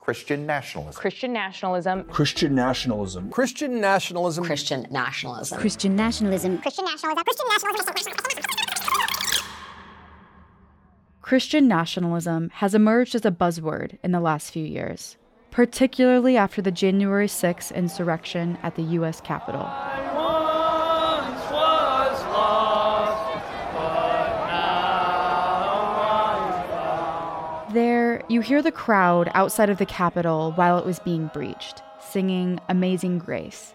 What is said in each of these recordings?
Christian nationalism. Christian nationalism. Christian nationalism. Christian nationalism. Christian nationalism. Christian nationalism. Christian nationalism. Christian nationalism. Christian nationalism has emerged as a buzzword in the last few years, particularly after the January 6th insurrection at the U.S. Capitol. There, you hear the crowd outside of the Capitol while it was being breached, singing Amazing Grace.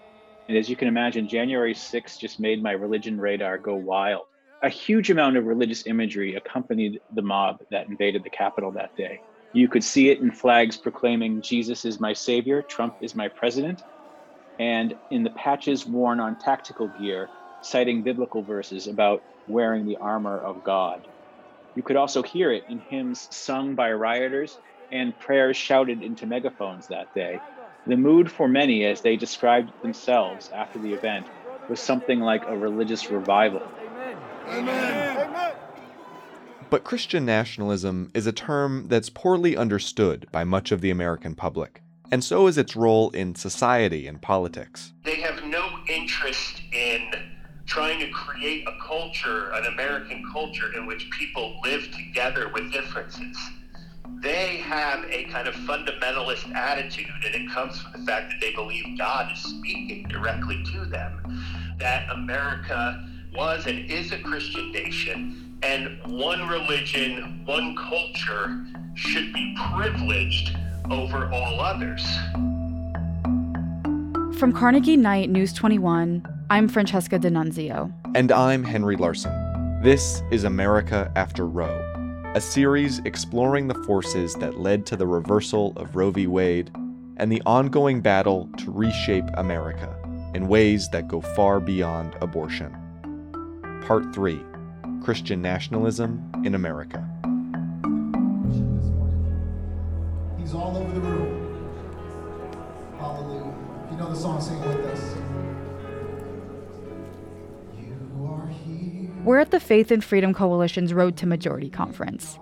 And as you can imagine, January 6th just made my religion radar go wild. A huge amount of religious imagery accompanied the mob that invaded the Capitol that day. You could see it in flags proclaiming, "Jesus is my savior, Trump is my president," and in the patches worn on tactical gear, citing biblical verses about wearing the armor of God. You could also hear it in hymns sung by rioters and prayers shouted into megaphones that day. The mood for many, as they described themselves after the event, was something like a religious revival. Amen. Amen. Amen. But Christian nationalism is a term that's poorly understood by much of the American public, and so is its role in society and politics. They have no interest in trying to create a culture, an American culture, in which people live together with differences. They have a kind of fundamentalist attitude, and it comes from the fact that they believe God is speaking directly to them, that America was and is a Christian nation, and one religion, one culture should be privileged over all others. From Carnegie Knight News 21, I'm Francesca D'Annunzio. And I'm Henry Larson. This is America After Roe, a series exploring the forces that led to the reversal of Roe v. Wade and the ongoing battle to reshape America in ways that go far beyond abortion. Part 3, Christian Nationalism in America. He's all over the room. Hallelujah. You know the song, sing with us. We're at the Faith and Freedom Coalition's Road to Majority Conference.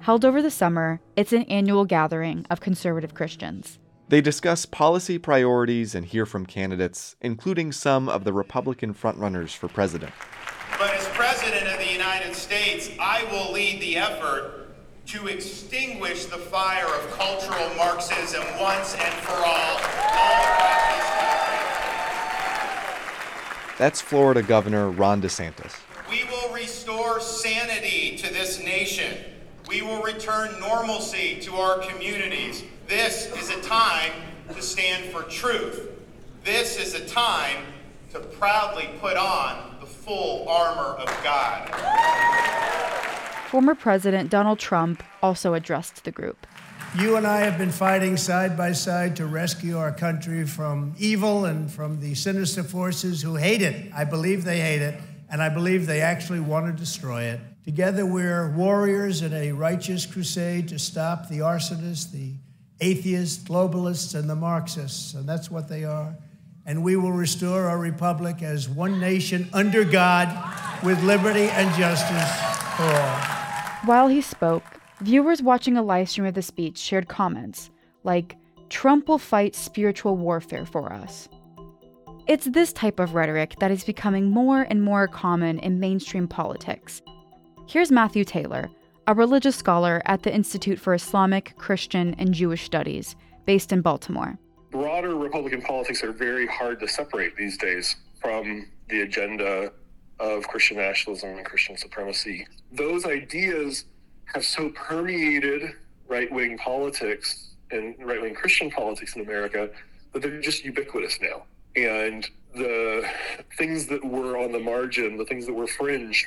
Held over the summer, it's an annual gathering of conservative Christians. They discuss policy priorities and hear from candidates, including some of the Republican frontrunners for president. But as president of the United States, I will lead the effort to extinguish the fire of cultural Marxism once and for all. That's Florida Governor Ron DeSantis. We will restore sanity to this nation. We will return normalcy to our communities. This is a time to stand for truth. This is a time to proudly put on the full armor of God. Former President Donald Trump also addressed the group. You and I have been fighting side by side to rescue our country from evil and from the sinister forces who hate it. I believe they hate it. And I believe they actually want to destroy it. Together, we're warriors in a righteous crusade to stop the arsonists, the atheists, globalists, and the Marxists. And that's what they are. And we will restore our republic as one nation under God, with liberty and justice for all. While he spoke, viewers watching a live stream of the speech shared comments like, "Trump will fight spiritual warfare for us." It's this type of rhetoric that is becoming more and more common in mainstream politics. Here's Matthew Taylor, a religious scholar at the Institute for Islamic, Christian, and Jewish Studies, based in Baltimore. Broader Republican politics are very hard to separate these days from the agenda of Christian nationalism and Christian supremacy. Those ideas have so permeated right-wing politics and right-wing Christian politics in America that they're just ubiquitous now. And the things that were on the margin, the things that were fringe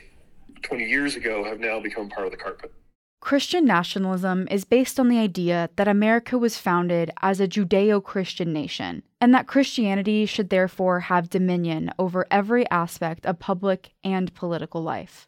20 years ago have now become part of the carpet. Christian nationalism is based on the idea that America was founded as a Judeo-Christian nation, and that Christianity should therefore have dominion over every aspect of public and political life.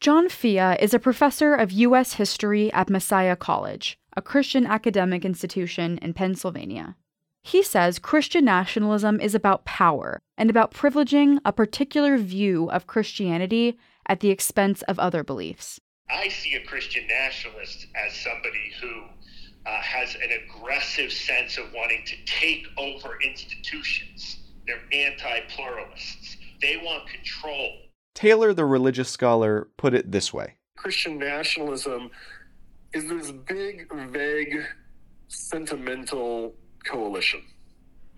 John Fia is a professor of U.S. history at Messiah College, a Christian academic institution in Pennsylvania. He says Christian nationalism is about power and about privileging a particular view of Christianity at the expense of other beliefs. I see a Christian nationalist as somebody who has an aggressive sense of wanting to take over institutions. They're anti-pluralists. They want control. Taylor, the religious scholar, put it this way. Christian nationalism is this big, vague, sentimental coalition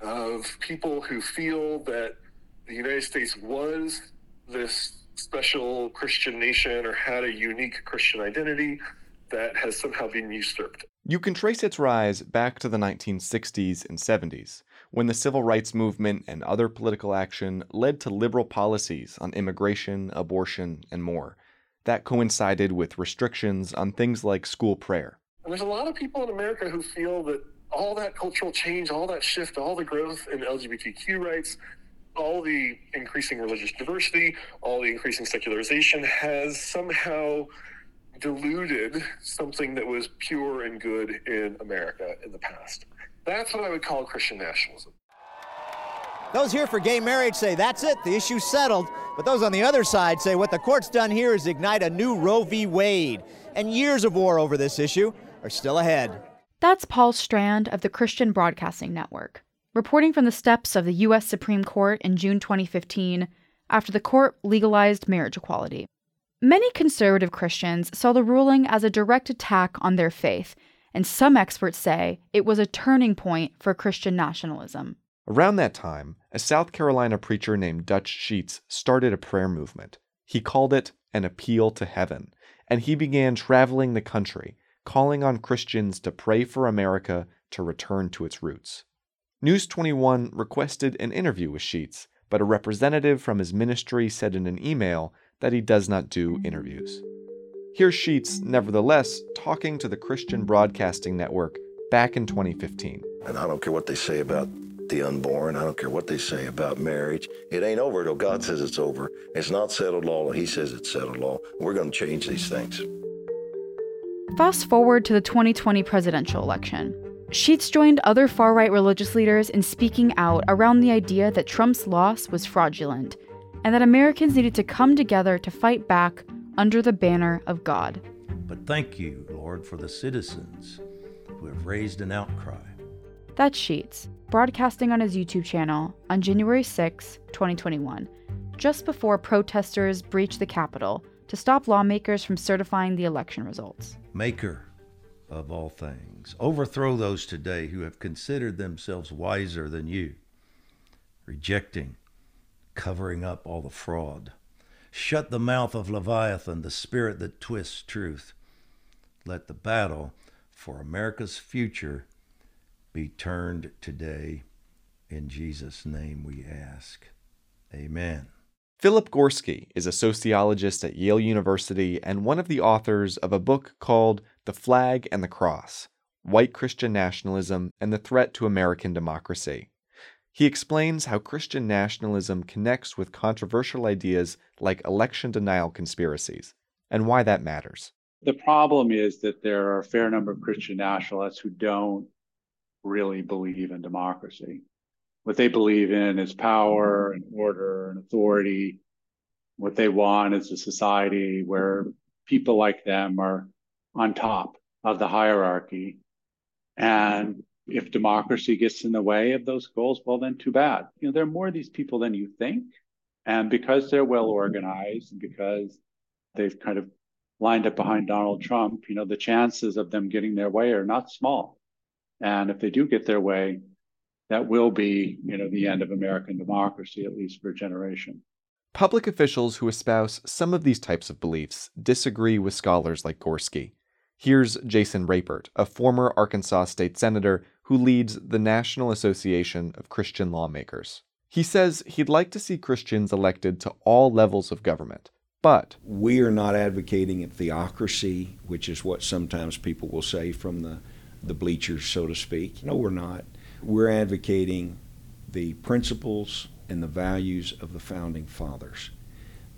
of people who feel that the United States was this special Christian nation or had a unique Christian identity that has somehow been usurped. You can trace its rise back to the 1960s and 70s, when the civil rights movement and other political action led to liberal policies on immigration, abortion, and more. That coincided with restrictions on things like school prayer. And there's a lot of people in America who feel that all that cultural change, all that shift, all the growth in LGBTQ rights, all the increasing religious diversity, all the increasing secularization has somehow diluted something that was pure and good in America in the past. That's what I would call Christian nationalism. Those here for gay marriage say that's it, the issue's settled. But those on the other side say what the court's done here is ignite a new Roe v. Wade. And years of war over this issue are still ahead. That's Paul Strand of the Christian Broadcasting Network, reporting from the steps of the U.S. Supreme Court in June 2015 after the court legalized marriage equality. Many conservative Christians saw the ruling as a direct attack on their faith, and some experts say it was a turning point for Christian nationalism. Around that time, a South Carolina preacher named Dutch Sheets started a prayer movement. He called it an appeal to heaven, and he began traveling the country, calling on Christians to pray for America to return to its roots. News 21 requested an interview with Sheets, but a representative from his ministry said in an email that he does not do interviews. Here's Sheets, nevertheless, talking to the Christian Broadcasting Network back in 2015. And I don't care what they say about the unborn. I don't care what they say about marriage. It ain't over till God says it's over. It's not settled law. He says it's settled law. We're going to change these things. Fast forward to the 2020 presidential election. Sheets joined other far-right religious leaders in speaking out around the idea that Trump's loss was fraudulent and that Americans needed to come together to fight back under the banner of God. But thank you, Lord, for the citizens who have raised an outcry. That's Sheets, broadcasting on his YouTube channel on January 6, 2021, just before protesters breached the Capitol to stop lawmakers from certifying the election results. Maker of all things, overthrow those today who have considered themselves wiser than you, rejecting, covering up all the fraud. Shut the mouth of Leviathan, the spirit that twists truth. Let the battle for America's future be turned today. In Jesus' name we ask. Amen. Philip Gorski is a sociologist at Yale University and one of the authors of a book called The Flag and the Cross, White Christian Nationalism and the Threat to American Democracy. He explains how Christian nationalism connects with controversial ideas like election denial conspiracies and why that matters. The problem is that there are a fair number of Christian nationalists who don't really believe in democracy. What they believe in is power and order and authority. What they want is a society where people like them are on top of the hierarchy. And if democracy gets in the way of those goals, well, then too bad. You know, there are more of these people than you think. And because they're well organized and because they've kind of lined up behind Donald Trump, you know, the chances of them getting their way are not small. And if they do get their way, that will be, you know, the end of American democracy, at least for a generation. Public officials who espouse some of these types of beliefs disagree with scholars like Gorski. Here's Jason Rapert, a former Arkansas state senator who leads the National Association of Christian Lawmakers. He says he'd like to see Christians elected to all levels of government, but we are not advocating a theocracy, which is what sometimes people will say from the bleachers, so to speak. No, we're not. We're advocating the principles and the values of the founding fathers.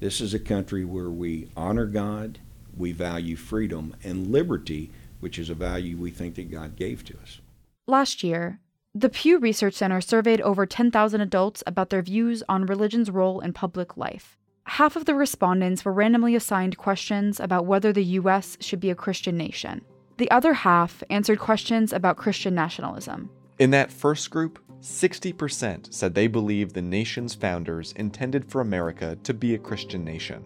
This is a country where we honor God, we value freedom and liberty, which is a value we think that God gave to us. Last year, the Pew Research Center surveyed over 10,000 adults about their views on religion's role in public life. Half of the respondents were randomly assigned questions about whether the U.S. should be a Christian nation. The other half answered questions about Christian nationalism. In that first group, 60% said they believe the nation's founders intended for America to be a Christian nation.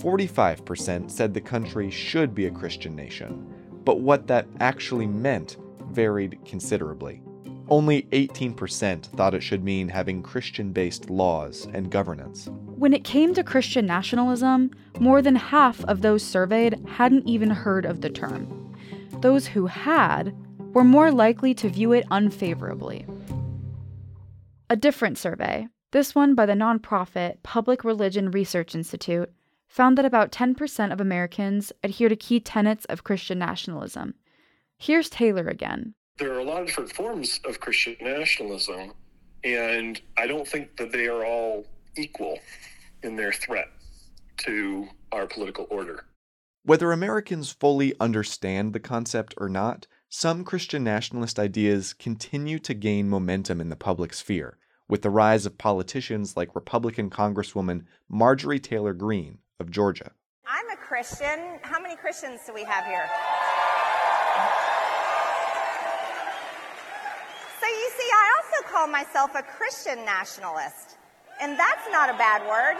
45% said the country should be a Christian nation, but what that actually meant varied considerably. Only 18% thought it should mean having Christian-based laws and governance. When it came to Christian nationalism, more than half of those surveyed hadn't even heard of the term. Those who had were more likely to view it unfavorably. A different survey, this one by the nonprofit Public Religion Research Institute, found that about 10% of Americans adhere to key tenets of Christian nationalism. Here's Taylor again. There are a lot of different forms of Christian nationalism, and I don't think that they are all equal in their threat to our political order. Whether Americans fully understand the concept or not, some Christian nationalist ideas continue to gain momentum in the public sphere, with the rise of politicians like Republican Congresswoman Marjorie Taylor Greene of Georgia. I'm a Christian. How many Christians do we have here? So you see, I also call myself a Christian nationalist, and that's not a bad word.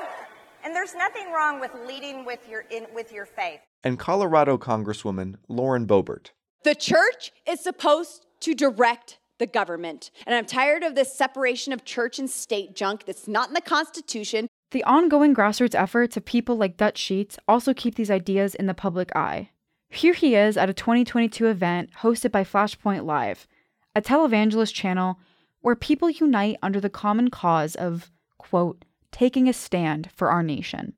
And there's nothing wrong with leading with your faith. And Colorado Congresswoman Lauren Boebert. The church is supposed to direct the government, and I'm tired of this separation of church and state junk that's not in the Constitution. The ongoing grassroots efforts of people like Dutch Sheets also keep these ideas in the public eye. Here he is at a 2022 event hosted by Flashpoint Live, a televangelist channel where people unite under the common cause of, quote, taking a stand for our nation.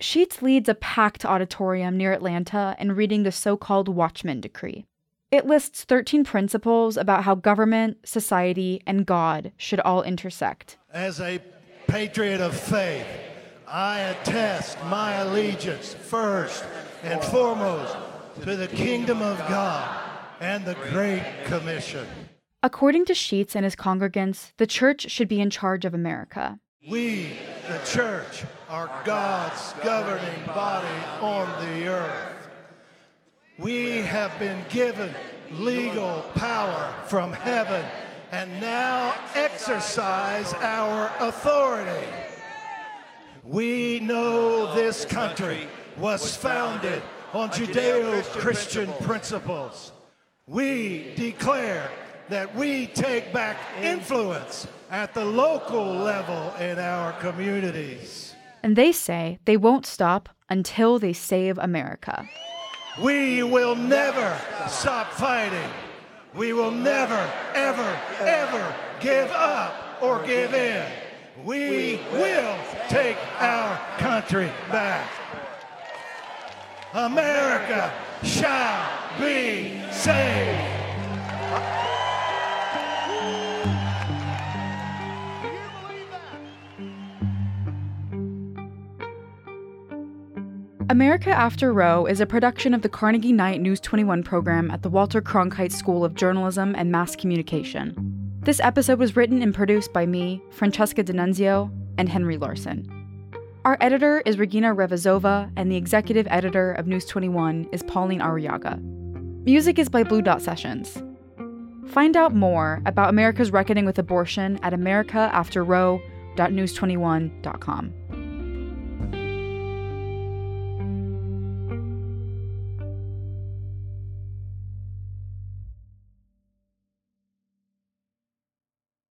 Sheets leads a packed auditorium near Atlanta in reading the so-called Watchmen Decree. It lists 13 principles about how government, society, and God should all intersect. As a patriot of faith, I attest my allegiance first and foremost to the kingdom of God and the Great Commission. According to Sheets and his congregants, the church should be in charge of America. We, the church, are God's governing body on the earth. We have been given legal power from heaven and now exercise our authority. We know this country was founded on Judeo-Christian principles. We declare that we take back influence at the local level in our communities. And they say they won't stop until they save America. We will never stop fighting. We will never, ever, ever give up or give in. We will take our country back. America shall be saved. America After Roe is a production of the Carnegie Knight News 21 program at the Walter Cronkite School of Journalism and Mass Communication. This episode was written and produced by me, Francesca D'Annunzio, and Henry Larson. Our editor is Regina Revozova, and the executive editor of News 21 is Pauline Ariaga. Music is by Blue Dot Sessions. Find out more about America's reckoning with abortion at americaafterroe.news21.com.